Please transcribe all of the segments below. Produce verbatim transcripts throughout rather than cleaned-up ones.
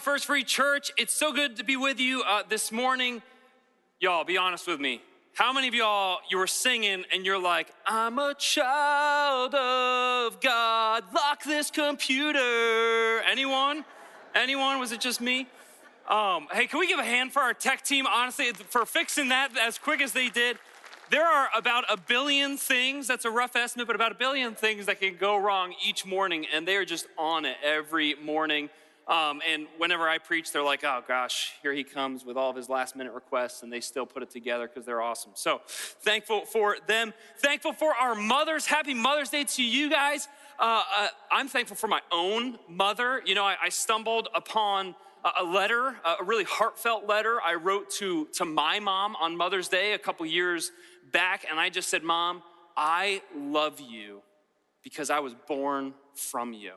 First Free Church, it's so good to be with you uh, this morning. Y'all, be honest with me. How many of y'all, you were singing and you're like, I'm a child of God, lock this computer. Anyone? Anyone? Was it just me? Um, hey, can we give a hand for our tech team, honestly, for fixing that as quick as they did? There are about a billion things, that's a rough estimate, but about a billion things that can go wrong each morning, and they are just on it every morning. Um, and whenever I preach, they're like, oh gosh, here he comes with all of his last minute requests, and they still put it together because they're awesome. So thankful for them. Thankful for our mothers. Happy Mother's Day to you guys. Uh, uh, I'm thankful for my own mother. You know, I, I stumbled upon a letter, a really heartfelt letter I wrote to, to my mom on Mother's Day a couple years back. And I just said, Mom, I love you because I was born from you.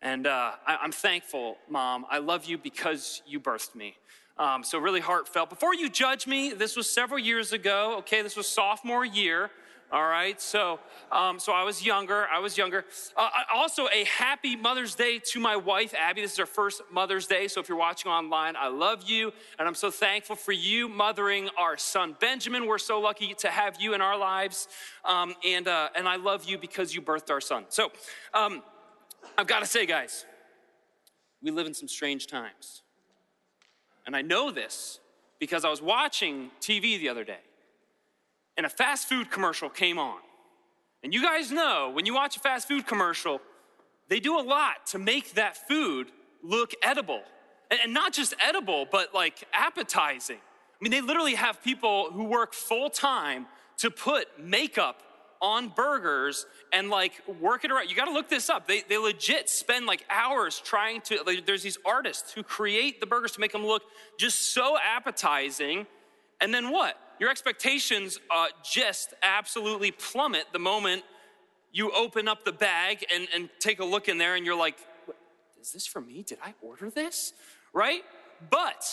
And uh, I, I'm thankful, Mom. I love you because you birthed me. Um, so really heartfelt. Before you judge me, this was several years ago. Okay, this was sophomore year. All right, so um, so I was younger. I was younger. Uh, also, a happy Mother's Day to my wife, Abby. This is her first Mother's Day. So if you're watching online, I love you. And I'm so thankful for you mothering our son, Benjamin. We're so lucky to have you in our lives. Um, and, uh, and I love you because you birthed our son. So, um, I've got to say, guys, we live in some strange times. And I know this because I was watching T V the other day and a fast food commercial came on. And you guys know, when you watch a fast food commercial, they do a lot to make that food look edible. And not just edible, but like appetizing. I mean, they literally have people who work full time to put makeup on burgers and like work it around. You gotta look this up. They they legit spend like hours trying to, like, there's these artists who create the burgers to make them look just so appetizing. And then what? Your expectations uh, just absolutely plummet the moment you open up the bag and, and take a look in there and you're like, is this for me? Did I order this? Right? But,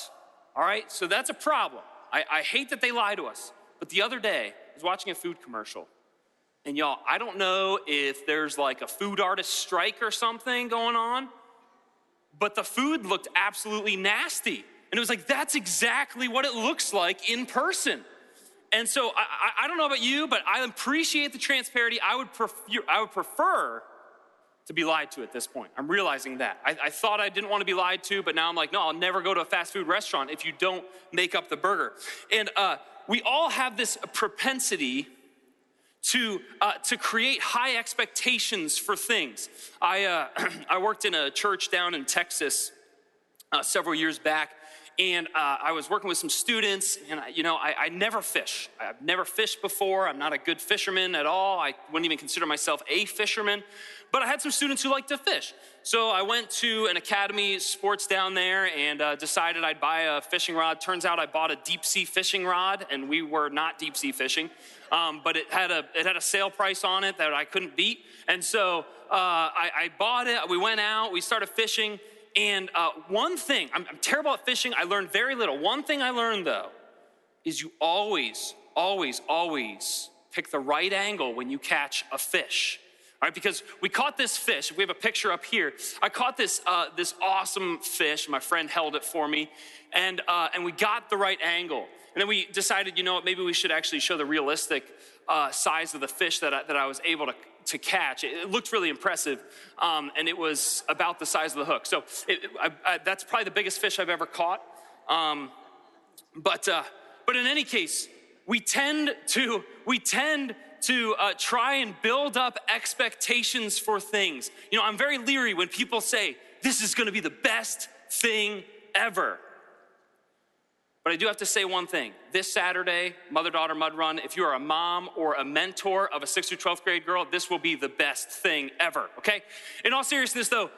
all right, so that's a problem. I, I hate that they lie to us. But the other day, I was watching a food commercial. And y'all, I don't know if there's like a food artist strike or something going on, but the food looked absolutely nasty. And it was like, that's exactly what it looks like in person. And so I, I don't know about you, but I appreciate the transparency. I would, pref- I would prefer to be lied to at this point. I'm realizing that. I, I thought I didn't want to be lied to, but now I'm like, no, I'll never go to a fast food restaurant if you don't make up the burger. And uh, we all have this propensity to uh, to create high expectations for things. I uh, I worked in a church down in Texas uh, several years back, and uh, I was working with some students, and I, you know, I, I never fish. I've never fished before. I'm not a good fisherman at all. I wouldn't even consider myself a fisherman, but I had some students who liked to fish. So I went to an Academy Sports down there and uh, decided I'd buy a fishing rod. Turns out I bought a deep sea fishing rod, and we were not deep sea fishing, um, but it had a it had a sale price on it that I couldn't beat. And so uh, I, I bought it. We went out. We started fishing. And uh, one thing, I'm, I'm terrible at fishing. I learned very little. One thing I learned, though, is you always, always, always pick the right angle when you catch a fish. All right, because we caught this fish. We have a picture up here. I caught this uh, this awesome fish. My friend held it for me, and uh, and we got the right angle. And then we decided, you know what, maybe we should actually show the realistic uh, size of the fish that I, that I was able to to catch. It, it looked really impressive, um, and it was about the size of the hook. So it, it, I, I, that's probably the biggest fish I've ever caught. Um, but uh, but in any case, we tend to we tend. to uh, try and build up expectations for things. You know, I'm very leery when people say, this is gonna be the best thing ever. But I do have to say one thing. This Saturday, Mother-Daughter Mud Run, if you are a mom or a mentor of a sixth through twelfth grade girl, this will be the best thing ever, okay? In all seriousness though,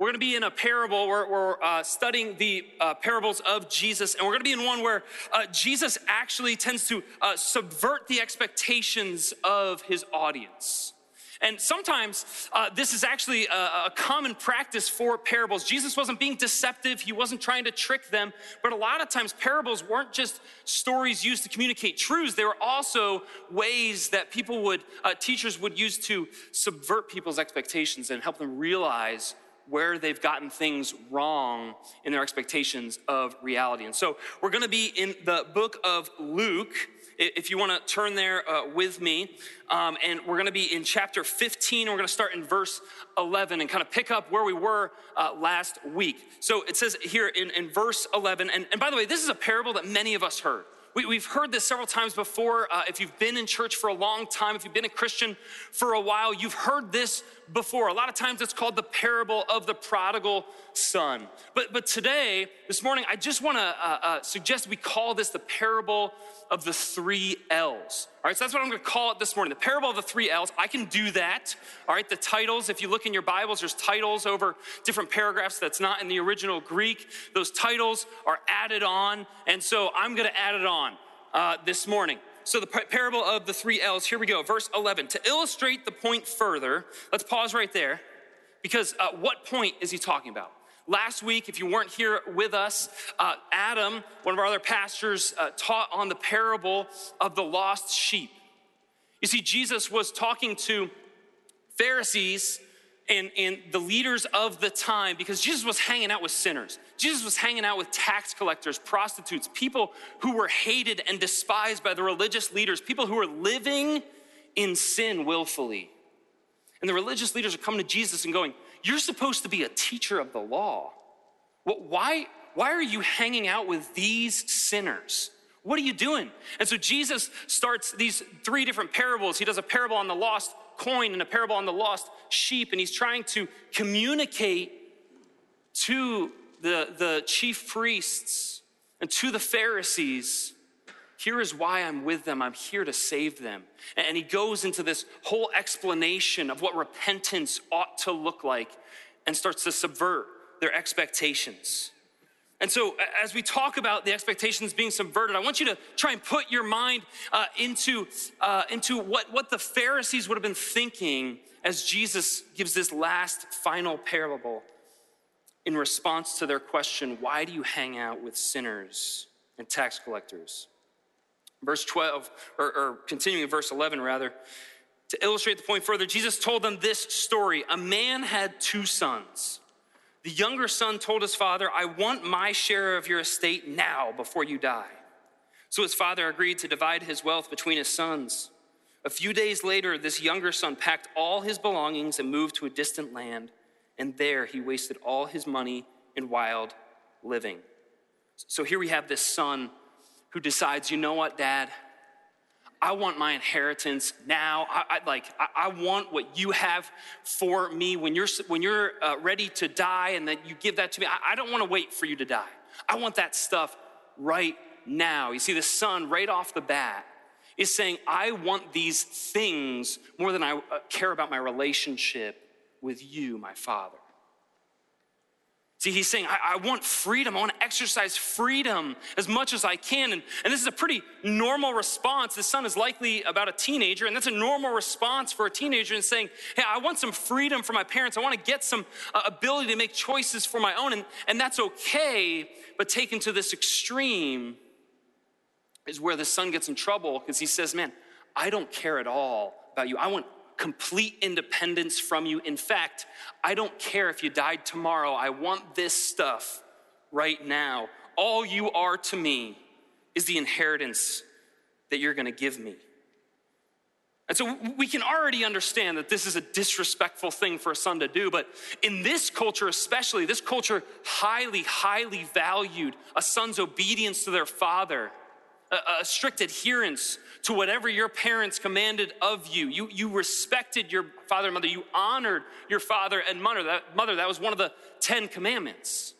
we're going to be in a parable. We're, we're uh, studying the uh, parables of Jesus, and we're going to be in one where uh, Jesus actually tends to uh, subvert the expectations of his audience. And sometimes uh, this is actually a, a common practice for parables. Jesus wasn't being deceptive. He wasn't trying to trick them. But a lot of times parables weren't just stories used to communicate truths. They were also ways that people would, uh, teachers would use to subvert people's expectations and help them realize where they've gotten things wrong in their expectations of reality. And so we're going to be in the book of Luke, if you want to turn there uh, with me, um, and we're going to be in chapter fifteen. We're going to start in verse eleven and kind of pick up where we were uh, last week. So it says here in, in verse eleven, and, and by the way, this is a parable that many of us heard. We, we've heard this several times before. Uh, if you've been in church for a long time, if you've been a Christian for a while, you've heard this before. A lot of times it's called the parable of the prodigal son. But but today, this morning, I just want to uh, uh, suggest we call this the parable of the three L's. All right, so that's what I'm going to call it this morning, the parable of the three L's. I can do that. All right, the titles, if you look in your Bibles, there's titles over different paragraphs that's not in the original Greek. Those titles are added on, and so I'm going to add it on uh, this morning. So the parable of the three L's, here we go, verse eleven. To illustrate the point further, let's pause right there, because uh, what point is he talking about? Last week, if you weren't here with us, uh, Adam, one of our other pastors, uh, taught on the parable of the lost sheep. You see, Jesus was talking to Pharisees and, and the leaders of the time, because Jesus was hanging out with sinners. Jesus was hanging out with tax collectors, prostitutes, people who were hated and despised by the religious leaders, people who were living in sin willfully. And the religious leaders are coming to Jesus and going, "You're supposed to be a teacher of the law. Why, why are you hanging out with these sinners? What are you doing?" And so Jesus starts these three different parables. He does a parable on the lost coin and a parable on the lost sheep, and he's trying to communicate to the, the chief priests and to the Pharisees, here is why I'm with them. I'm here to save them. And he goes into this whole explanation of what repentance ought to look like and starts to subvert their expectations. And so as we talk about the expectations being subverted, I want you to try and put your mind uh, into, uh, into what, what the Pharisees would have been thinking as Jesus gives this last final parable in response to their question, why do you hang out with sinners and tax collectors? Verse twelve, or, or continuing verse eleven rather, to illustrate the point further, Jesus told them this story. A man had two sons. The younger son told his father, "I want my share of your estate now before you die." So his father agreed to divide his wealth between his sons. A few days later, this younger son packed all his belongings and moved to a distant land, and there he wasted all his money in wild living. So here we have this son who decides, you know what, Dad? I want my inheritance now. I, I like. I, I want what you have for me when you're when you're uh, ready to die, and that you give that to me. I, I don't want to wait for you to die. I want that stuff right now. You see, the son right off the bat is saying, I want these things more than I uh, care about my relationship with you, my father. See, he's saying, I, I want freedom. I want to exercise freedom as much as I can. And, and this is a pretty normal response. The son is likely about a teenager, and that's a normal response for a teenager in saying, hey, I want some freedom from my parents. I want to get some uh, ability to make choices for my own. And, and that's okay, but taken to this extreme is where the son gets in trouble, because he says, man, I don't care at all about you. I want complete independence from you. In fact, I don't care if you died tomorrow. I want this stuff right now. All you are to me is the inheritance that you're going to give me. And so we can already understand that this is a disrespectful thing for a son to do, but in this culture especially, this culture highly, highly valued a son's obedience to their father, a strict adherence to whatever your parents commanded of you. You, you respected your father and mother. You honored your father and mother. That, mother. That was one of the Ten Commandments.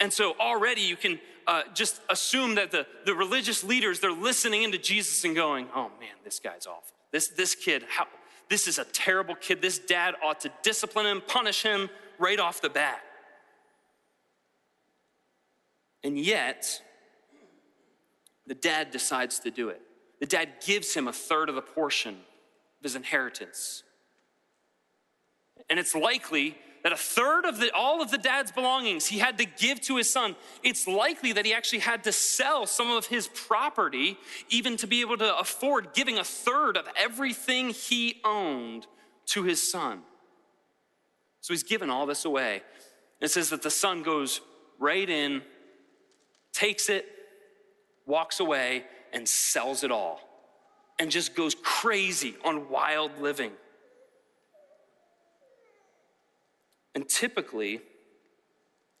And so already you can uh, just assume that the, the religious leaders, they're listening into Jesus and going, oh man, this guy's awful. This, this kid, how, this is a terrible kid. This dad ought to discipline him, punish him right off the bat. And yet, the dad decides to do it. The dad gives him a third of the portion of his inheritance. And it's likely that a third of the, all of the dad's belongings he had to give to his son. It's likely that he actually had to sell some of his property even to be able to afford giving a third of everything he owned to his son. So he's given all this away. It says that the son goes right in, takes it, walks away, and sells it all, and just goes crazy on wild living. And typically,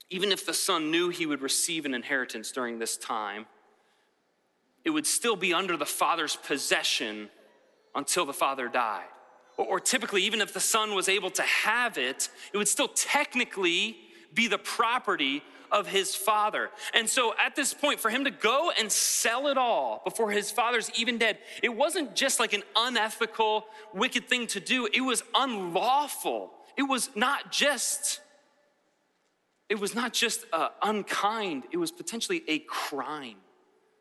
even if the son knew he would receive an inheritance during this time, it would still be under the father's possession until the father died. Or, or typically, even if the son was able to have it, it would still technically be the property of his father. And so at this point, for him to go and sell it all before his father's even dead, it wasn't just like an unethical, wicked thing to do. It was unlawful. It was not just, it was not just uh, unkind. It was potentially a crime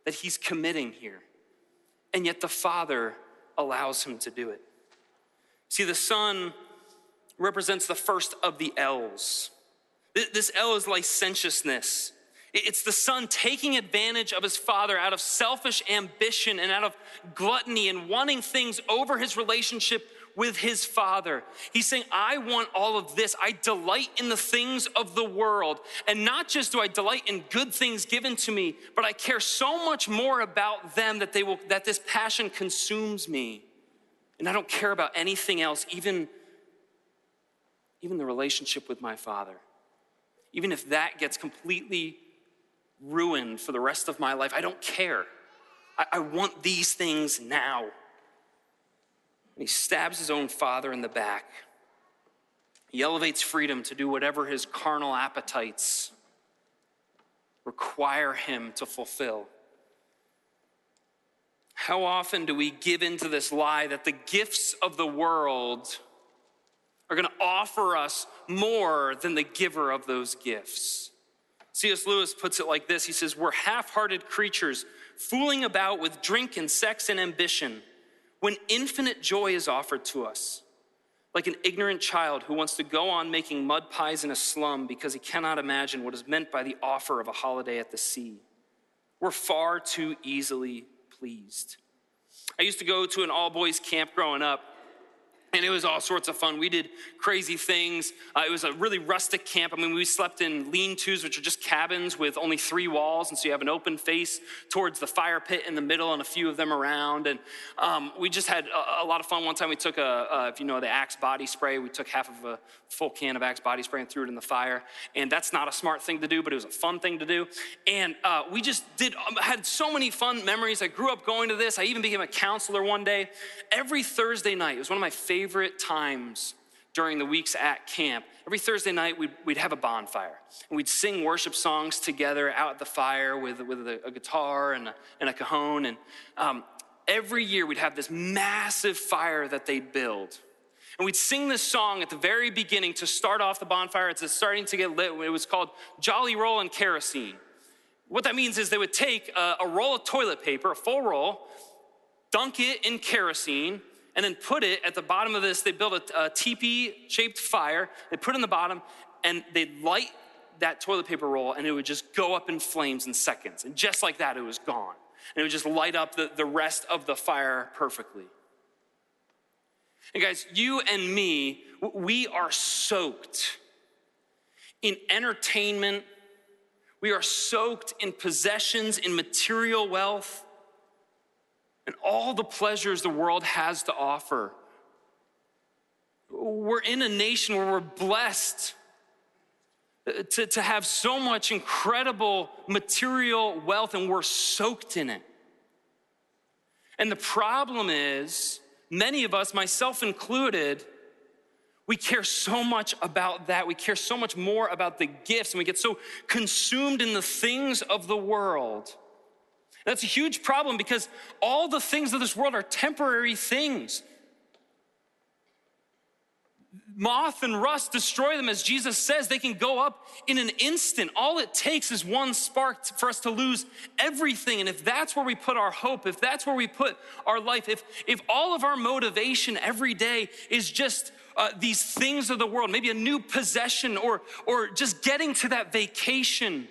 that he's committing here. And yet the father allows him to do it. See, the son represents the first of the L's. This L is licentiousness. It's the son taking advantage of his father out of selfish ambition and out of gluttony and wanting things over his relationship with his father. He's saying, I want all of this. I delight in the things of the world. And not just do I delight in good things given to me, but I care so much more about them that they will, that this passion consumes me. And I don't care about anything else, even, even the relationship with my father. Even if that gets completely ruined for the rest of my life, I don't care. I, I want these things now. And he stabs his own father in the back. He elevates freedom to do whatever his carnal appetites require him to fulfill. How often do we give into this lie that the gifts of the world are going to offer us more than the giver of those gifts? C S. Lewis puts it like this. He says, we're half-hearted creatures fooling about with drink and sex and ambition when infinite joy is offered to us, like an ignorant child who wants to go on making mud pies in a slum because he cannot imagine what is meant by the offer of a holiday at the sea. We're far too easily pleased. I used to go to an all-boys camp growing up, and it was all sorts of fun. We did crazy things. Uh, it was a really rustic camp. I mean, we slept in lean-tos, which are just cabins with only three walls. And so you have an open face towards the fire pit in the middle and a few of them around. And um, we just had a, a lot of fun. One time we took, a, a, if you know, the Axe body spray. We took half of a full can of Axe body spray and threw it in the fire. And that's not a smart thing to do, but it was a fun thing to do. And uh, we just did had so many fun memories. I grew up going to this. I even became a counselor one day. Every Thursday night, it was one of my favorite favorite times during the weeks at camp. Every Thursday night, we'd, we'd have a bonfire, and we'd sing worship songs together out at the fire with, with a, a guitar and a, and a cajon. And um, every year, we'd have this massive fire that they'd build. And we'd sing this song at the very beginning to start off the bonfire. It's starting to get lit. It was called Jolly Roll and Kerosene. What that means is they would take a, a roll of toilet paper, a full roll, dunk it in kerosene, and then put it at the bottom of this. They built a, a teepee-shaped fire. They put it in the bottom, and they'd light that toilet paper roll, and it would just go up in flames in seconds. And just like that, it was gone. And it would just light up the, the rest of the fire perfectly. And guys, you and me, we are soaked in entertainment. We are soaked in possessions, in material wealth, and all the pleasures the world has to offer. We're in a nation where we're blessed to, to have so much incredible material wealth, and we're soaked in it. And the problem is, many of us, myself included, we care so much about that. We care so much more about the gifts, and we get so consumed in the things of the world. That's a huge problem, because all the things of this world are temporary things. Moth and rust destroy them, as Jesus says. They can go up in an instant. All it takes is one spark for us to lose everything. And if that's where we put our hope, if that's where we put our life, if, if all of our motivation every day is just uh, these things of the world, maybe a new possession or, or just getting to that vacation,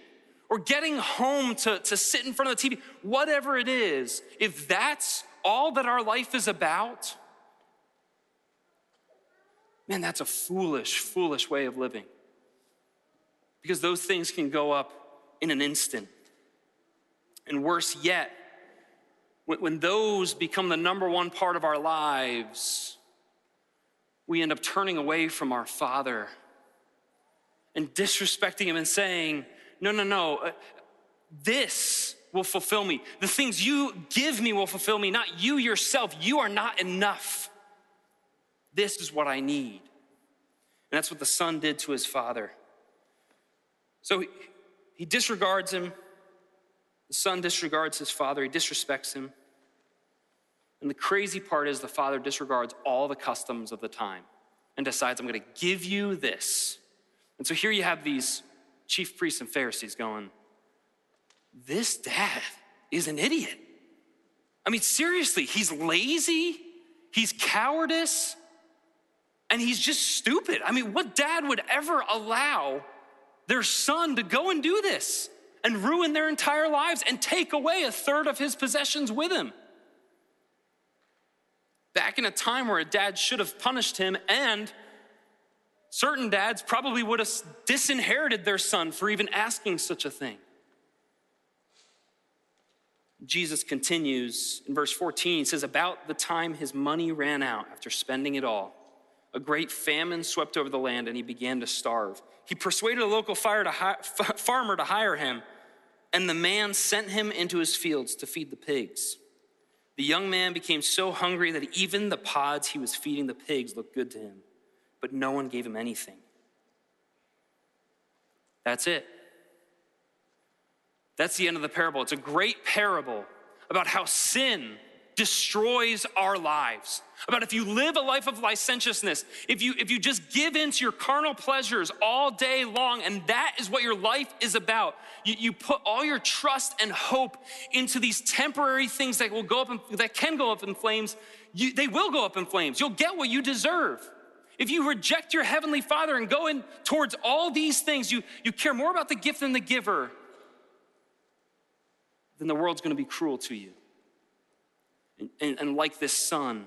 or getting home to, to sit in front of the T V, whatever it is, if that's all that our life is about, Man, that's a foolish, foolish way of living. Because those things can go up in an instant. And worse yet, when those become the number one part of our lives, we end up turning away from our Father and disrespecting Him and saying, no, no, no, this will fulfill me. The things you give me will fulfill me, not you yourself. You are not enough. This is what I need. And that's what the son did to his father. So he, he disregards him. The son disregards his father. He disrespects him. And the crazy part is the father disregards all the customs of the time and decides, I'm going to give you this. And so here you have these chief priests and Pharisees going, this dad is an idiot. I mean, seriously, he's lazy. He's cowardice. And he's just stupid. I mean, what dad would ever allow their son to go and do this and ruin their entire lives and take away a third of his possessions with him? Back in a time where a dad should have punished him, and certain dads probably would have disinherited their son for even asking such a thing. Jesus continues in verse fourteen. He says, about the time his money ran out after spending it all, a great famine swept over the land, and he began to starve. He persuaded a local fire to hi- f- farmer to hire him, and the man sent him into his fields to feed the pigs. The young man became so hungry that even the pods he was feeding the pigs looked good to him, but no one gave him anything. That's it. That's the end of the parable. It's a great parable about how sin destroys our lives. About if you live a life of licentiousness, if you if you just give in to your carnal pleasures all day long, and that is what your life is about, you, you put all your trust and hope into these temporary things that will go up in, that can go up in flames. You, they will go up in flames. You'll get what you deserve. If you reject your heavenly Father and go in towards all these things, you, you care more about the gift than the giver, then the world's going to be cruel to you. And, and, and like this son,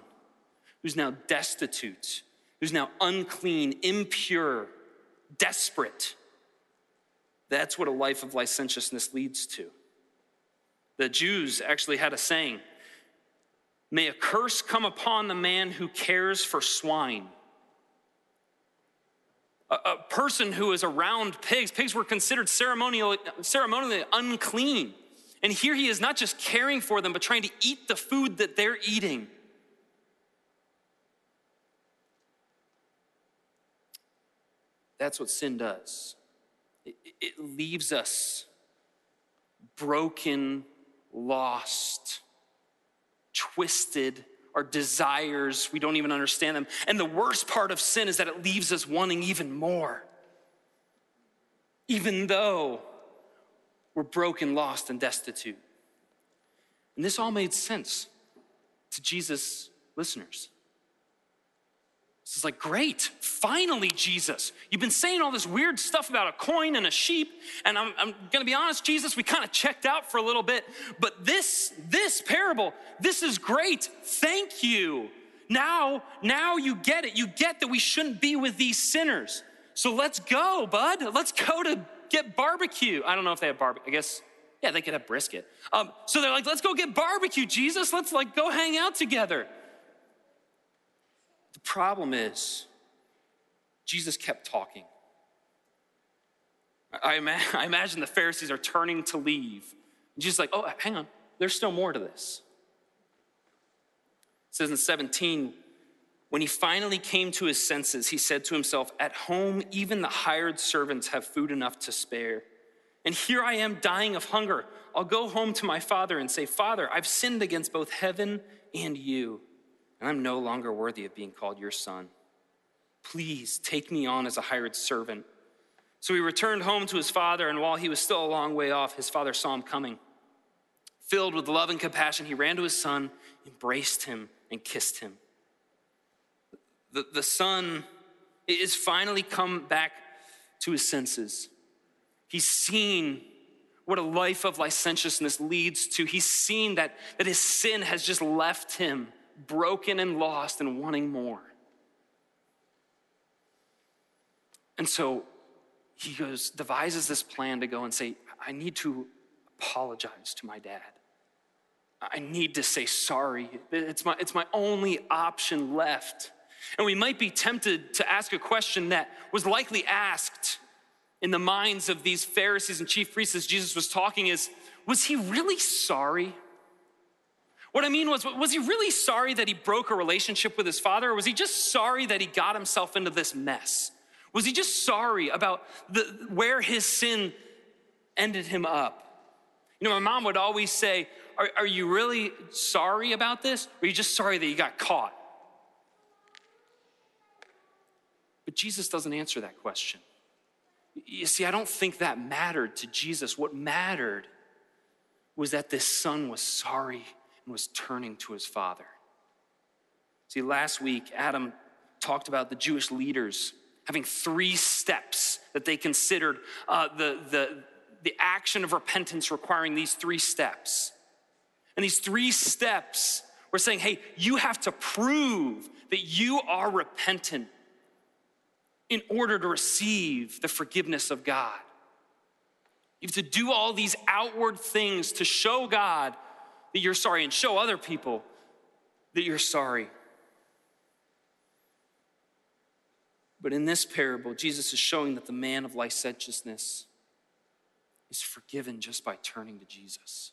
who's now destitute, who's now unclean, impure, desperate. That's what a life of licentiousness leads to. The Jews actually had a saying, may a curse come upon the man who cares for swine. A, a person who is around pigs, pigs were considered ceremonially, ceremonially unclean. And here he is not just caring for them, but trying to eat the food that they're eating. That's what sin does. It, it leaves us broken, lost, twisted. Our desires, we don't even understand them. And the worst part of sin is that it leaves us wanting even more. Even though we're broken, lost, and destitute. And this all made sense to Jesus' listeners. This is like, great, finally, Jesus. You've been saying all this weird stuff about a coin and a sheep, and I'm, I'm gonna be honest, Jesus, we kind of checked out for a little bit, but this, this parable, this is great, thank you. Now, now you get it. You get that we shouldn't be with these sinners. So let's go, bud, let's go to get barbecue. I don't know if they have barbecue. I guess, yeah, they could have brisket. Um, so they're like, let's go get barbecue, Jesus. Let's like go hang out together. The problem is, Jesus kept talking. I, I, ima- I imagine the Pharisees are turning to leave. And Jesus is like, oh, hang on. There's still more to this. It says in seventeen, when he finally came to his senses, he said to himself, at home, even the hired servants have food enough to spare. And here I am dying of hunger. I'll go home to my father and say, Father, I've sinned against both heaven and you, and I'm no longer worthy of being called your son. Please take me on as a hired servant. So he returned home to his father, and while he was still a long way off, his father saw him coming. Filled with love and compassion, he ran to his son, embraced him, and kissed him. The, the son is finally come back to his senses. He's seen what a life of licentiousness leads to. He's seen that, that his sin has just left him broken and lost and wanting more. And so he goes, devises this plan to go and say, I need to apologize to my dad. I need to say sorry. It's my, it's my only option left. And we might be tempted to ask a question that was likely asked in the minds of these Pharisees and chief priests as Jesus was talking is, was he really sorry? What I mean was, was he really sorry that he broke a relationship with his father? Or was he just sorry that he got himself into this mess? Was he just sorry about the, where his sin ended him up? You know, my mom would always say, Are, are you really sorry about this? Or are you just sorry that you got caught? But Jesus doesn't answer that question. You see, I don't think that mattered to Jesus. What mattered was that this son was sorry and was turning to his father. See, last week, Adam talked about the Jewish leaders having three steps that they considered uh, the, the, the action of repentance requiring these three steps. And these three steps were saying, hey, you have to prove that you are repentant in order to receive the forgiveness of God. You have to do all these outward things to show God that you're sorry and show other people that you're sorry. But in this parable, Jesus is showing that the man of licentiousness is forgiven just by turning to Jesus.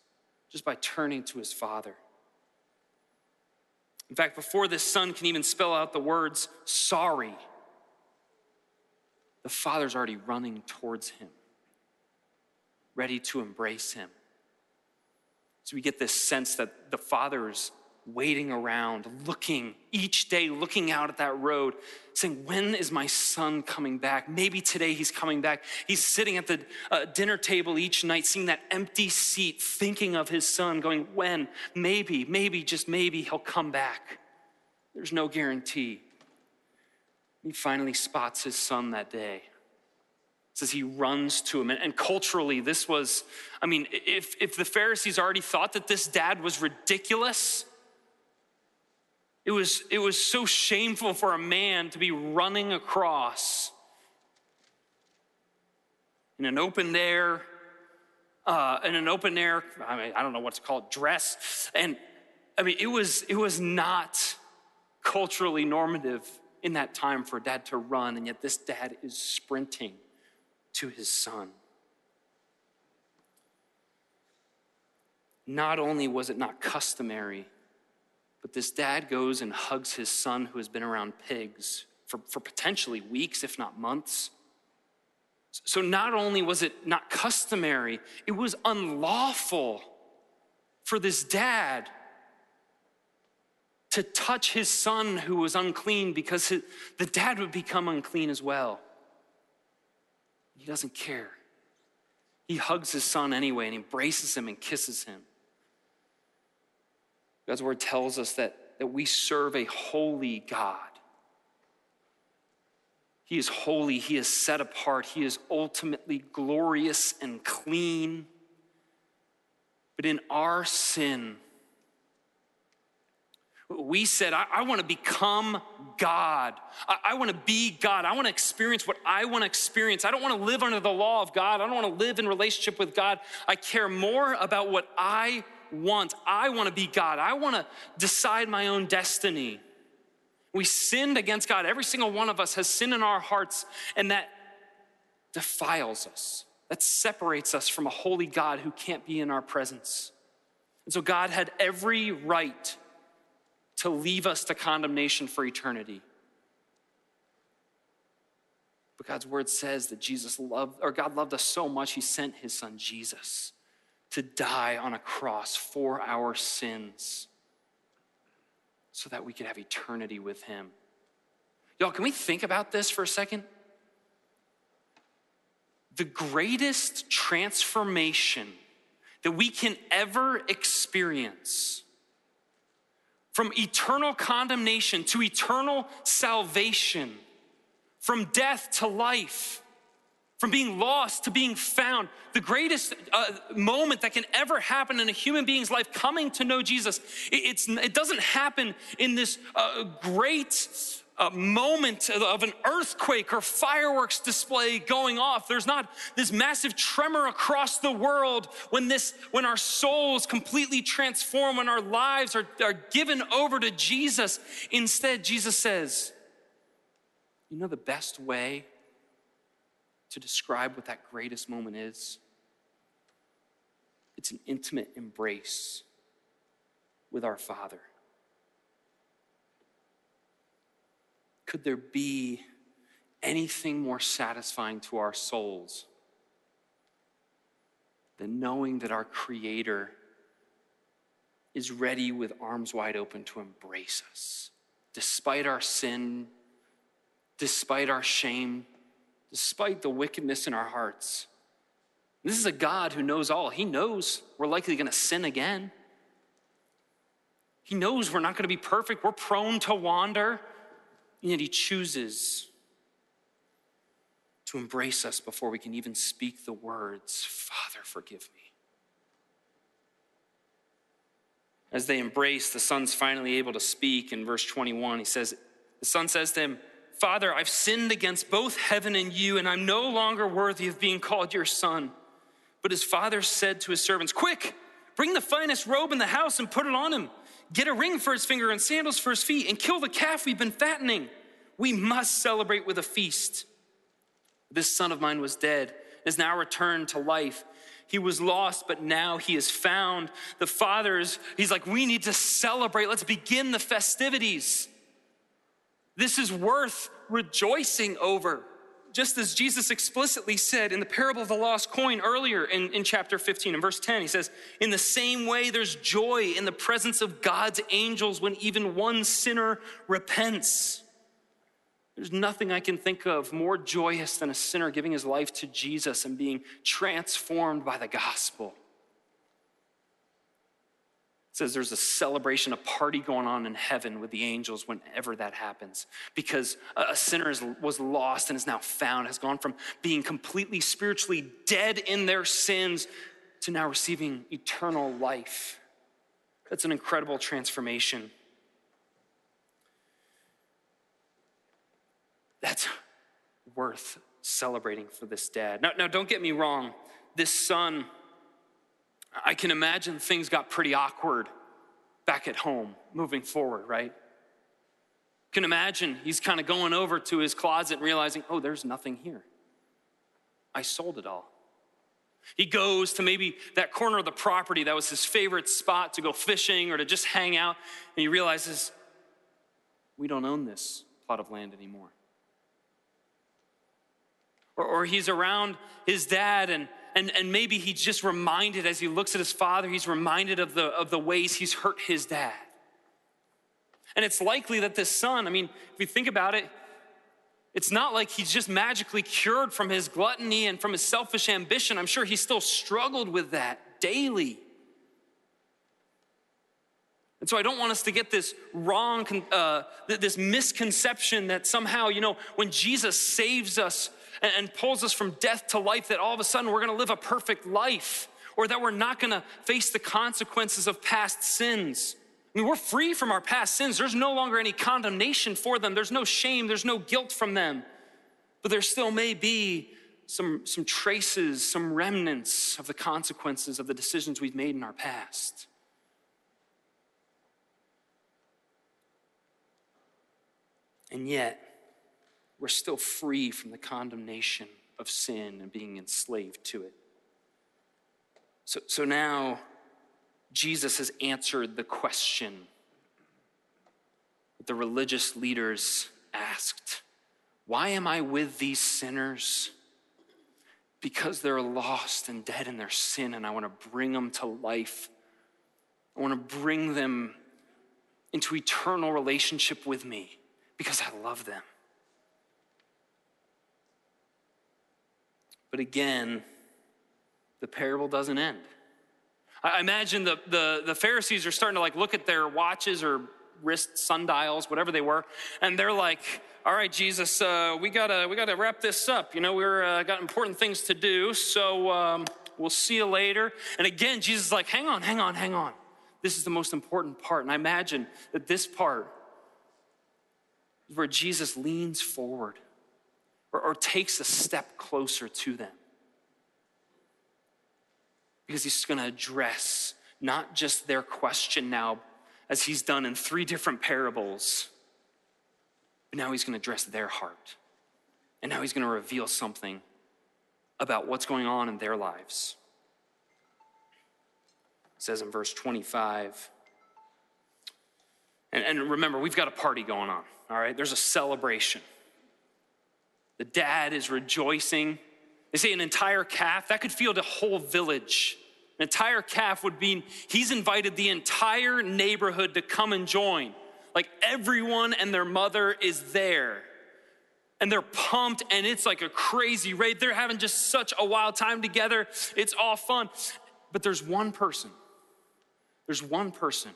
Just by turning to his father. In fact, before this son can even spell out the words, sorry, the father's already running towards him, ready to embrace him. So we get this sense that the father is waiting around, looking, each day looking out at that road, saying, when is my son coming back? Maybe today he's coming back. He's sitting at the uh, dinner table each night, seeing that empty seat, thinking of his son, going, when? Maybe, maybe, just maybe he'll come back. There's no guarantee. He finally spots his son that day. It says he runs to him. And, and culturally, this was, I mean, if if the Pharisees already thought that this dad was ridiculous, It was, it was so shameful for a man to be running across in an open air, uh, in an open air, I mean, I don't know what to call it, dress. And I mean, it was, it was not culturally normative in that time for a dad to run. And yet this dad is sprinting to his son. Not only was it not customary, but this dad goes and hugs his son who has been around pigs for, for potentially weeks, if not months. So not only was it not customary, it was unlawful for this dad to touch his son who was unclean because his, the dad would become unclean as well. He doesn't care. He hugs his son anyway and embraces him and kisses him. God's word tells us that, that we serve a holy God. He is holy, he is set apart, he is ultimately glorious and clean. But in our sin, we said, I, I want to become God. I, I want to be God. I want to experience what I want to experience. I don't want to live under the law of God. I don't want to live in relationship with God. I care more about what I want. I want to be God. I want to decide my own destiny. We sinned against God. Every single one of us has sin in our hearts, and that defiles us. That separates us from a holy God who can't be in our presence. And so God had every right to leave us to condemnation for eternity. But God's word says that Jesus loved, or God loved us so much, he sent his son Jesus to die on a cross for our sins so that we could have eternity with him. Y'all, can we think about this for a second? The greatest transformation that we can ever experience, from eternal condemnation to eternal salvation, from death to life, from being lost to being found, the greatest uh, moment that can ever happen in a human being's life, coming to know Jesus, it, it's, it doesn't happen in this uh, great a moment of an earthquake or fireworks display going off. There's not this massive tremor across the world when this, when our souls completely transform, when our lives are, are given over to Jesus. Instead, Jesus says, you know the best way to describe what that greatest moment is? It's an intimate embrace with our Father. Could there be anything more satisfying to our souls than knowing that our Creator is ready with arms wide open to embrace us, despite our sin, despite our shame, despite the wickedness in our hearts? This is a God who knows all. He knows we're likely going to sin again. He knows we're not going to be perfect. We're prone to wander. And yet he chooses to embrace us before we can even speak the words, Father, forgive me. As they embrace, the son's finally able to speak. In verse twenty-one, he says, the son says to him, Father, I've sinned against both heaven and you, and I'm no longer worthy of being called your son. But his father said to his servants, quick, bring the finest robe in the house and put it on him. Get a ring for his finger and sandals for his feet, and kill the calf we've been fattening. We must celebrate with a feast. This son of mine was dead, is now returned to life. He was lost, but now he is found. The father's, he's like, we need to celebrate. Let's begin the festivities. This is worth rejoicing over. Just as Jesus explicitly said in the parable of the lost coin earlier in, in chapter fifteen, in verse ten, he says, in the same way, there's joy in the presence of God's angels when even one sinner repents. There's nothing I can think of more joyous than a sinner giving his life to Jesus and being transformed by the gospel. It says there's a celebration, a party going on in heaven with the angels whenever that happens, because a sinner is, was lost and is now found, has gone from being completely spiritually dead in their sins to now receiving eternal life. That's an incredible transformation. That's worth celebrating for this dad. Now, now don't get me wrong. This son, I can imagine things got pretty awkward back at home moving forward, right? Can imagine he's kind of going over to his closet and realizing, oh, there's nothing here. I sold it all. He goes to maybe that corner of the property that was his favorite spot to go fishing or to just hang out, and he realizes, we don't own this plot of land anymore. Or, or he's around his dad and And, and maybe he's just reminded, as he looks at his father, he's reminded of the, of the ways he's hurt his dad. And it's likely that this son, I mean, if you think about it, it's not like he's just magically cured from his gluttony and from his selfish ambition. I'm sure he still struggled with that daily. And so I don't want us to get this wrong, uh, this misconception that somehow, you know, when Jesus saves us and pulls us from death to life, that all of a sudden we're gonna live a perfect life, or that we're not gonna face the consequences of past sins. I mean, we're free from our past sins. There's no longer any condemnation for them. There's no shame, there's no guilt from them. But there still may be some, some traces, some remnants of the consequences of the decisions we've made in our past. And yet, we're still free from the condemnation of sin and being enslaved to it. So, so now, Jesus has answered the question that the religious leaders asked. Why am I with these sinners? Because they're lost and dead in their sin, and I want to bring them to life. I want to bring them into eternal relationship with me, because I love them. But again, the parable doesn't end. I imagine the, the, the Pharisees are starting to like look at their watches or wrist sundials, whatever they were, and they're like, all right, Jesus, uh, we gotta we gotta wrap this up. You know, we're uh, got important things to do, so um, we'll see you later. And again, Jesus is like, hang on, hang on, hang on. This is the most important part. And I imagine that this part where Jesus leans forward or, or takes a step closer to them. Because he's going to address not just their question now, as he's done in three different parables, but now he's going to address their heart. And now he's going to reveal something about what's going on in their lives. It says in verse twenty-five, and, and remember, we've got a party going on, all right? There's a celebration. The dad is rejoicing. They say an entire calf, that could feed a whole village. An entire calf would be, he's invited the entire neighborhood to come and join. Like everyone and their mother is there. And they're pumped and it's like a crazy raid. They're having just such a wild time together. It's all fun. But there's one person. There's one person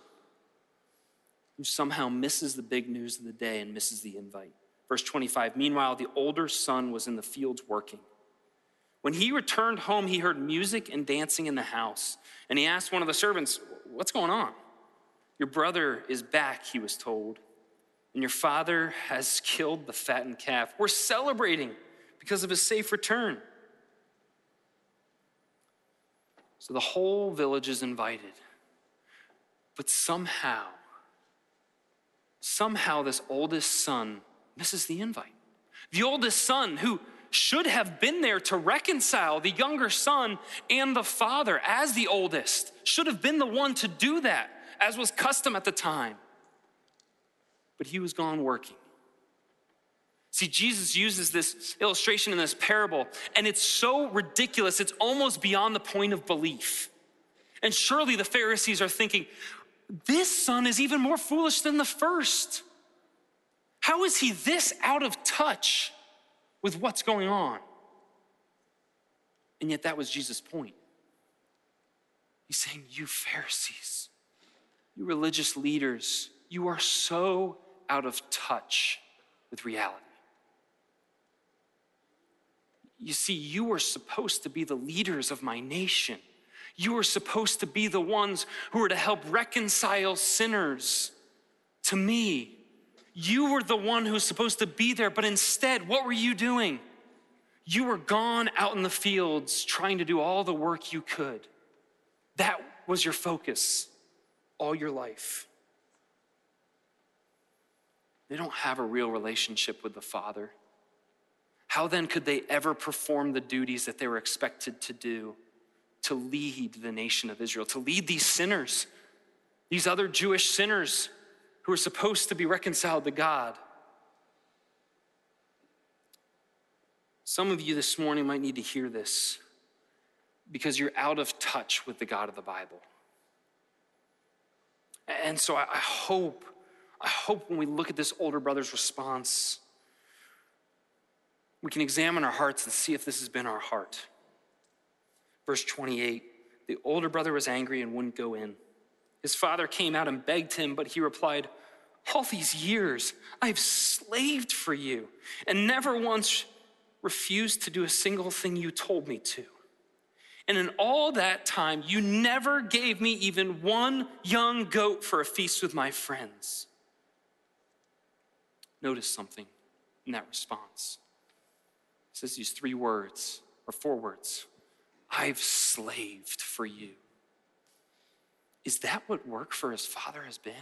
who somehow misses the big news of the day and misses the invite. Verse twenty-five, meanwhile, the older son was in the fields working. When he returned home, he heard music and dancing in the house. And he asked one of the servants, what's going on? Your brother is back, he was told. And your father has killed the fattened calf. We're celebrating because of his safe return. So the whole village is invited. But somehow, somehow this oldest son misses the invite. The oldest son who should have been there to reconcile the younger son and the father as the oldest, should have been the one to do that, as was custom at the time. But he was gone working. See, Jesus uses this illustration in this parable, and it's so ridiculous, it's almost beyond the point of belief. And surely the Pharisees are thinking, this son is even more foolish than the first. How is he this out of touch with what's going on? And yet that was Jesus' point. He's saying, you Pharisees, you religious leaders, you are so out of touch with reality. You see, you were supposed to be the leaders of my nation. You were supposed to be the ones who were to help reconcile sinners to me. You were the one who was supposed to be there, but instead, what were you doing? You were gone out in the fields trying to do all the work you could. That was your focus all your life. They don't have a real relationship with the Father. How then could they ever perform the duties that they were expected to do to lead the nation of Israel, to lead these sinners, these other Jewish sinners who are supposed to be reconciled to God? Some of you this morning might need to hear this because you're out of touch with the God of the Bible. And so I hope, I hope when we look at this older brother's response, we can examine our hearts and see if this has been our heart. Verse twenty-eight, the older brother was angry and wouldn't go in. His father came out and begged him, but he replied, all these years I've slaved for you and never once refused to do a single thing you told me to. And in all that time, you never gave me even one young goat for a feast with my friends. Notice something in that response. It says these three words or four words. I've slaved for you. Is that what work for his father has been?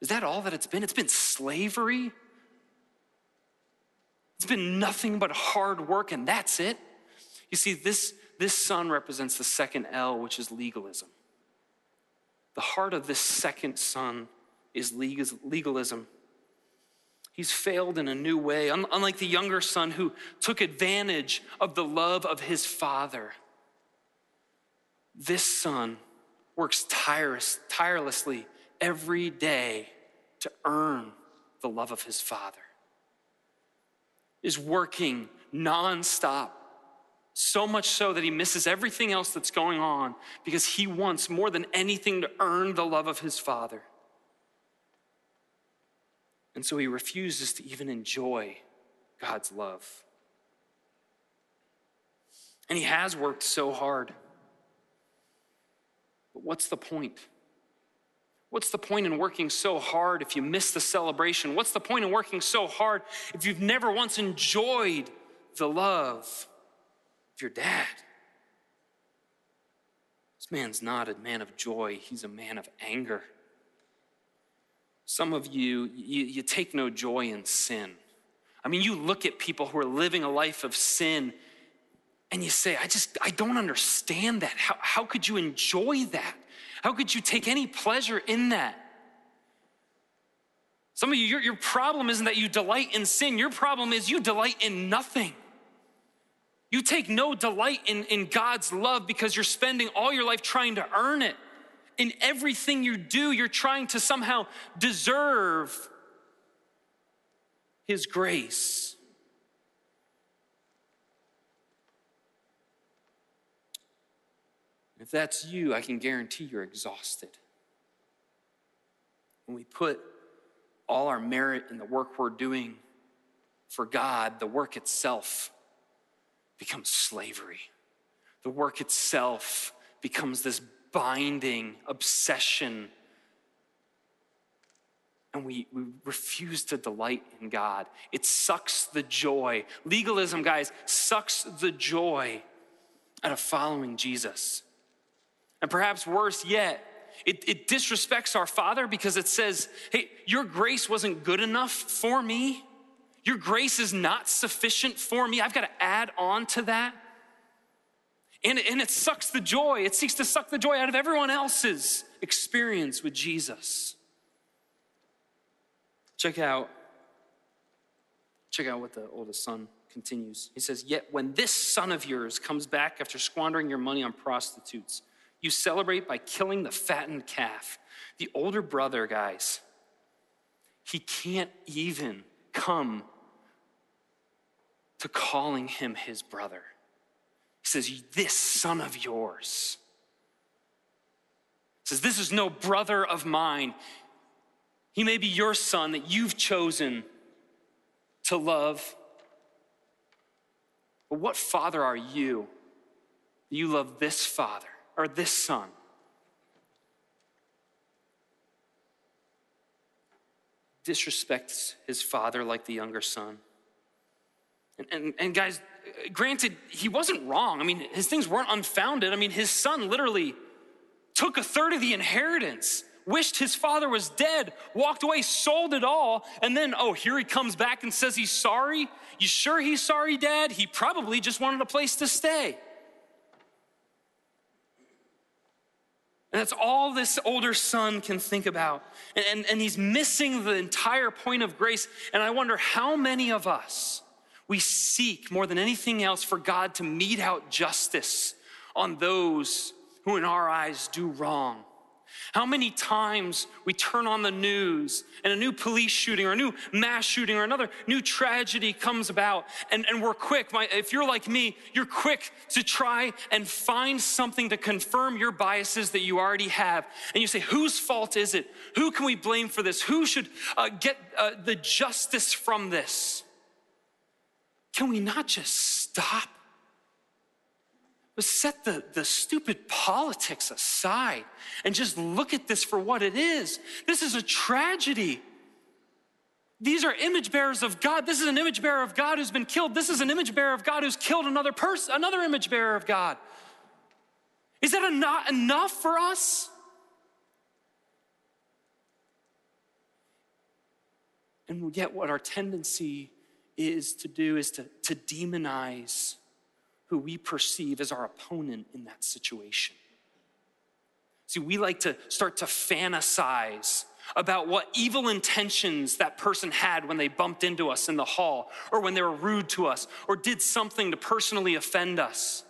Is that all that it's been? It's been slavery. It's been nothing but hard work, and that's it. You see, this, this son represents the second L, which is legalism. The heart of this second son is legalism. He's failed in a new way, unlike the younger son who took advantage of the love of his father. This son works tireless, tirelessly every day to earn the love of his father, is working nonstop, so much so that he misses everything else that's going on because he wants more than anything to earn the love of his father. And so he refuses to even enjoy God's love. And he has worked so hard. What's the point? What's the point in working so hard if you miss the celebration? What's the point in working so hard if you've never once enjoyed the love of your dad? This man's not a man of joy. He's a man of anger. Some of you, you, you take no joy in sin. I mean, you look at people who are living a life of sin and you say, I just, I don't understand that. How, how could you enjoy that? How could you take any pleasure in that? Some of you, your, your problem isn't that you delight in sin. Your problem is you delight in nothing. You take no delight in, in God's love because you're spending all your life trying to earn it. In everything you do, you're trying to somehow deserve His grace. If that's you, I can guarantee you're exhausted. When we put all our merit in the work we're doing for God, the work itself becomes slavery. The work itself becomes this binding obsession. And we, we refuse to delight in God. It sucks the joy. Legalism, guys, sucks the joy out of following Jesus. And perhaps worse yet, it, it disrespects our Father because it says, hey, your grace wasn't good enough for me. Your grace is not sufficient for me. I've got to add on to that. And, and it sucks the joy. It seeks to suck the joy out of everyone else's experience with Jesus. Check out, check out what the oldest son continues. He says, yet when this son of yours comes back after squandering your money on prostitutes, you celebrate by killing the fattened calf. The older brother, guys, he can't even come to calling him his brother. He says, this son of yours. He says, this is no brother of mine. He may be your son that you've chosen to love. But what father are you? You love this father. Or this son. Disrespects his father like the younger son. And, and, and guys, granted, he wasn't wrong. I mean, his things weren't unfounded. I mean, his son literally took a third of the inheritance, wished his father was dead, walked away, sold it all, and then, oh, here he comes back and says he's sorry. You sure he's sorry, Dad? He probably just wanted a place to stay. And that's all this older son can think about. And, and, and he's missing the entire point of grace. And I wonder how many of us, we seek more than anything else for God to mete out justice on those who in our eyes do wrong. How many times we turn on the news and a new police shooting or a new mass shooting or another new tragedy comes about, and, and we're quick, my, if you're like me, you're quick to try and find something to confirm your biases that you already have. And you say, whose fault is it? Who can we blame for this? Who should uh, get uh, the justice from this? Can we not just stop? Set the, the stupid politics aside and just look at this for what it is. This is a tragedy. These are image bearers of God. This is an image bearer of God who's been killed. This is an image bearer of God who's killed another person, another image bearer of God. Is that not enough for us? And yet what our tendency is to do is to, to demonize who we perceive as our opponent in that situation. See, we like to start to fantasize about what evil intentions that person had when they bumped into us in the hall, or when they were rude to us, or did something to personally offend us.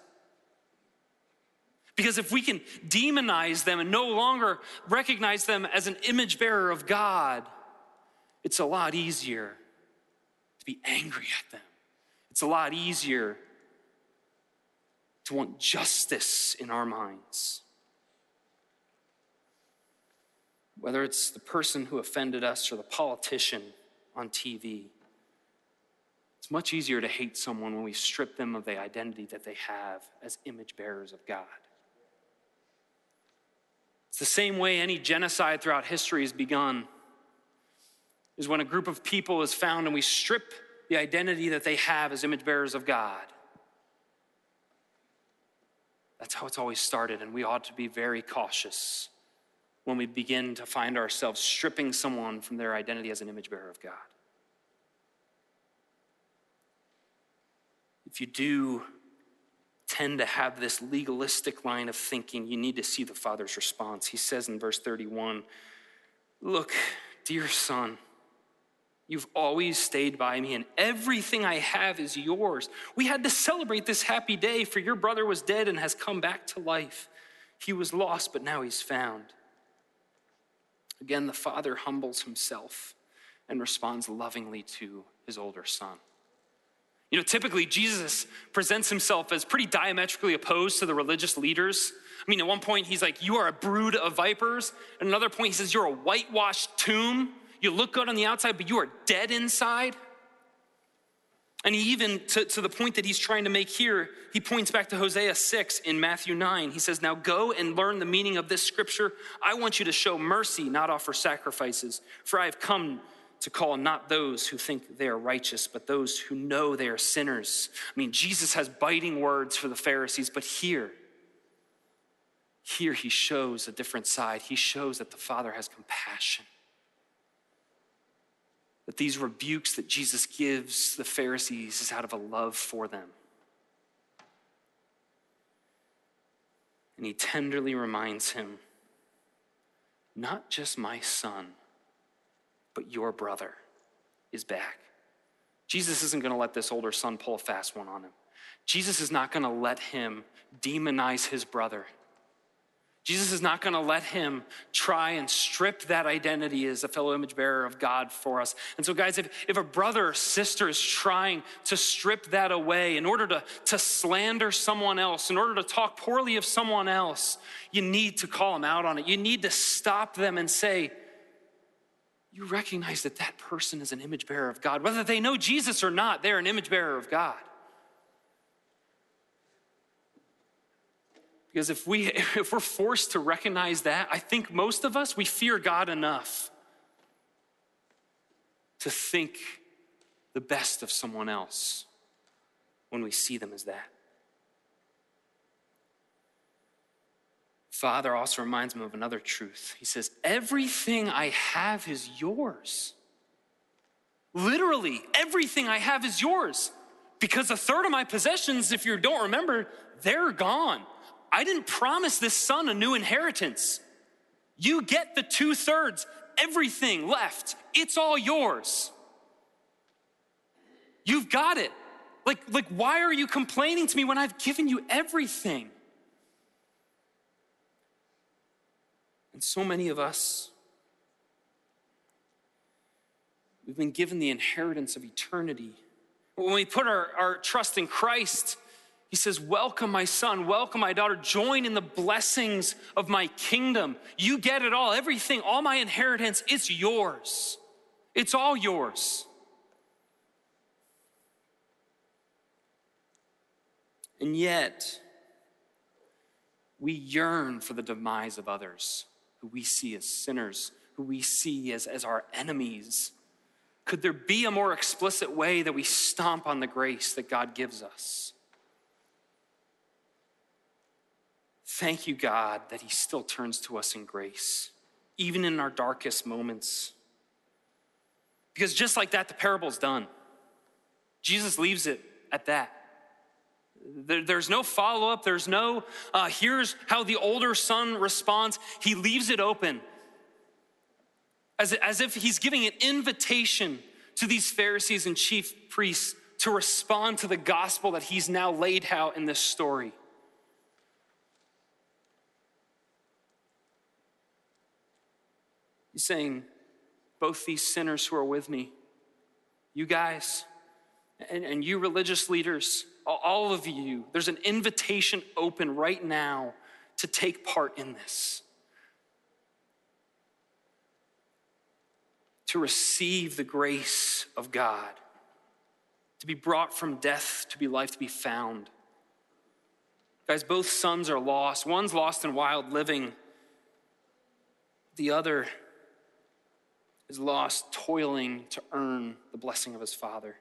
Because if we can demonize them and no longer recognize them as an image bearer of God, it's a lot easier to be angry at them. It's a lot easier to want justice in our minds. Whether it's the person who offended us or the politician on T V, it's much easier to hate someone when we strip them of the identity that they have as image bearers of God. It's the same way any genocide throughout history has begun, is when a group of people is found and we strip the identity that they have as image bearers of God. That's how it's always started, and we ought to be very cautious when we begin to find ourselves stripping someone from their identity as an image bearer of God. If you do tend to have this legalistic line of thinking, you need to see the Father's response. He says in verse thirty-one, "Look, dear son, you've always stayed by me, and everything I have is yours. We had to celebrate this happy day, for your brother was dead and has come back to life. He was lost, but now he's found." Again, the father humbles himself and responds lovingly to his older son. You know, typically Jesus presents himself as pretty diametrically opposed to the religious leaders. I mean, at one point he's like, "You are a brood of vipers." At another point he says, "You're a whitewashed tomb. You look good on the outside, but you are dead inside." And he even, to, to the point that he's trying to make here, he points back to Hosea six in Matthew nine. He says, "Now go and learn the meaning of this scripture. I want you to show mercy, not offer sacrifices. For I have come to call not those who think they are righteous, but those who know they are sinners." I mean, Jesus has biting words for the Pharisees, but here, here he shows a different side. He shows that the Father has compassion. That these rebukes that Jesus gives the Pharisees is out of a love for them. And he tenderly reminds him, not just my son, but your brother is back. Jesus isn't going to let this older son pull a fast one on him. Jesus is not going to let him demonize his brother. Jesus is not going to let him try and strip that identity as a fellow image bearer of God for us. And so guys, if, if a brother or sister is trying to strip that away in order to, to slander someone else, in order to talk poorly of someone else, you need to call them out on it. You need to stop them and say, you recognize that that person is an image bearer of God. Whether they know Jesus or not, they're an image bearer of God. Because if, we, if we're forced to recognize that, I think most of us, we fear God enough to think the best of someone else when we see them as that. Father also reminds me of another truth. He says, everything I have is yours. Literally, everything I have is yours. Because a third of my possessions, if you don't remember, they're gone. I didn't promise this son a new inheritance. You get the two thirds, everything left. It's all yours. You've got it. Like, like, why are you complaining to me when I've given you everything? And so many of us, we've been given the inheritance of eternity. When we put our, our trust in Christ, he says, welcome my son, welcome my daughter, join in the blessings of my kingdom. You get it all, everything, all my inheritance, it's yours. It's all yours. And yet, we yearn for the demise of others who we see as sinners, who we see as, as our enemies. Could there be a more explicit way that we stomp on the grace that God gives us? Thank you, God, that he still turns to us in grace, even in our darkest moments. Because just like that, the parable's done. Jesus leaves it at that. There, there's no follow-up. There's no, uh, here's how the older son responds. He leaves it open as, as if he's giving an invitation to these Pharisees and chief priests to respond to the gospel that he's now laid out in this story. He's saying, both these sinners who are with me, you guys, and, and you religious leaders, all of you, there's an invitation open right now to take part in this. To receive the grace of God. To be brought from death to be life, to be found. Guys, both sons are lost. One's lost in wild living. The other is lost toiling to earn the blessing of his father.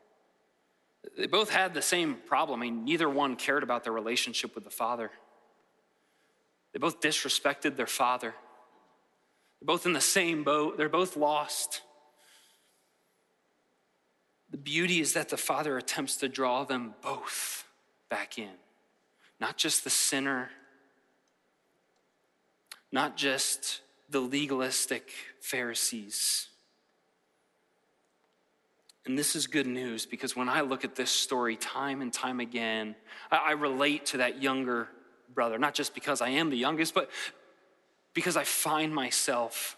They both had the same problem. I mean, neither one cared about their relationship with the father. They both disrespected their father. They're both in the same boat. They're both lost. The beauty is that the father attempts to draw them both back in. Not just the sinner, not just the legalistic Pharisees. And this is good news, because when I look at this story time and time again, I relate to that younger brother, not just because I am the youngest, but because I find myself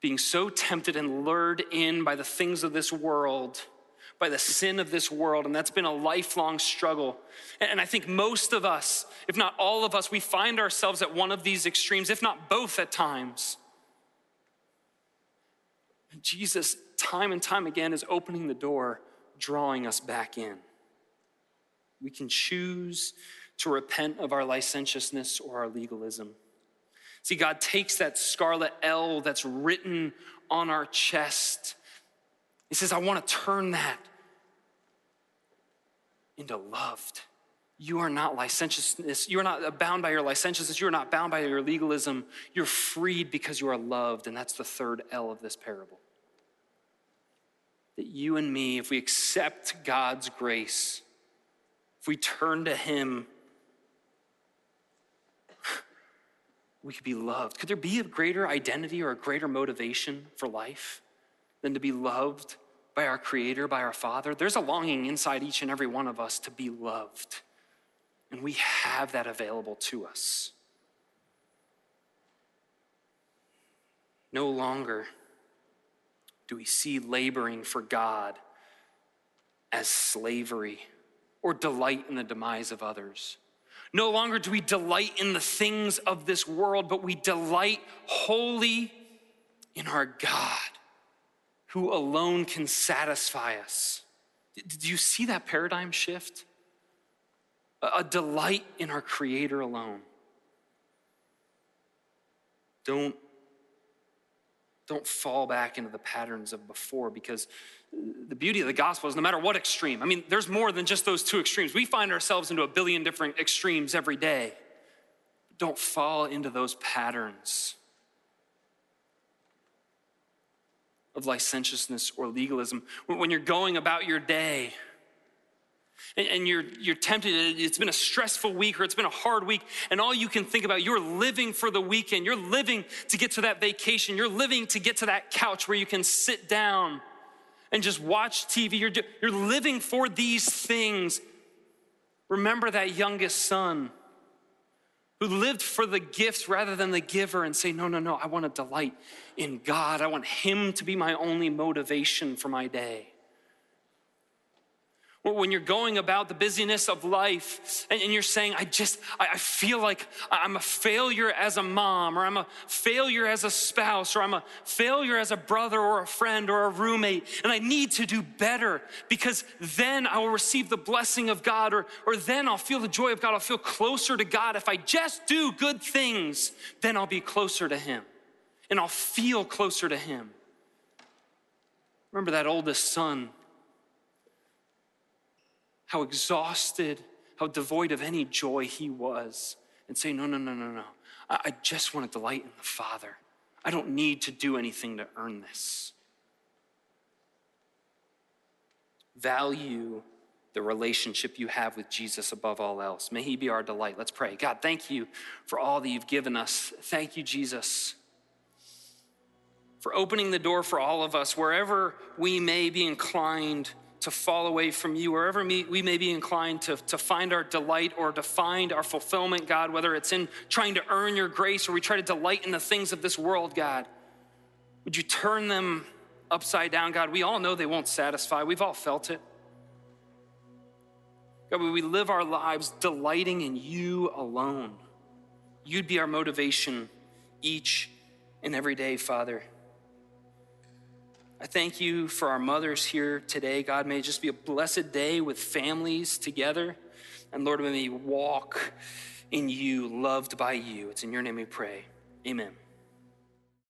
being so tempted and lured in by the things of this world, by the sin of this world, and that's been a lifelong struggle. And I think most of us, if not all of us, we find ourselves at one of these extremes, if not both at times. Jesus, time and time again, is opening the door, drawing us back in. We can choose to repent of our licentiousness or our legalism. See, God takes that scarlet L that's written on our chest. He says, I want to turn that into loved. You are not licentiousness. You are not bound by your licentiousness. You are not bound by your legalism. You're freed because you are loved. And that's the third L of this parable. That you and me, if we accept God's grace, if we turn to him, we could be loved. Could there be a greater identity or a greater motivation for life than to be loved by our Creator, by our Father? There's a longing inside each and every one of us to be loved. And we have that available to us. No longer do we see laboring for God as slavery or delight in the demise of others. No longer do we delight in the things of this world, but we delight wholly in our God, who alone can satisfy us. Do you see that paradigm shift? A delight in our Creator alone. Don't, don't fall back into the patterns of before, because the beauty of the gospel is no matter what extreme, I mean, there's more than just those two extremes. We find ourselves into a billion different extremes every day. Don't fall into those patterns of licentiousness or legalism. When you're going about your day and, and you're you're tempted, it's been a stressful week or it's been a hard week, and all you can think about, you're living for the weekend, you're living to get to that vacation, you're living to get to that couch where you can sit down and just watch T V. You're, you're living for these things. Remember that youngest son who lived for the gift rather than the giver, and say, no, no, no, I want to delight in God. I want him to be my only motivation for my day. When you're going about the busyness of life and you're saying, I just, I feel like I'm a failure as a mom, or I'm a failure as a spouse, or I'm a failure as a brother or a friend or a roommate, and I need to do better because then I will receive the blessing of God, or, or then I'll feel the joy of God. I'll feel closer to God. If I just do good things, then I'll be closer to him and I'll feel closer to him. Remember that oldest son, how exhausted, how devoid of any joy he was, and say, no, no, no, no, no. I just want to delight in the Father. I don't need to do anything to earn this. Value the relationship you have with Jesus above all else. May he be our delight. Let's pray. God, thank you for all that you've given us. Thank you, Jesus, for opening the door for all of us, wherever we may be inclined to fall away from you, wherever we may be inclined to, to find our delight or to find our fulfillment, God, whether it's in trying to earn your grace or we try to delight in the things of this world, God. Would you turn them upside down, God? We all know they won't satisfy. We've all felt it. God, would we live our lives delighting in you alone? You'd be our motivation each and every day, Father. I thank you for our mothers here today. God, may it just be a blessed day with families together. And Lord, may we walk in you, loved by you. It's in your name we pray. Amen.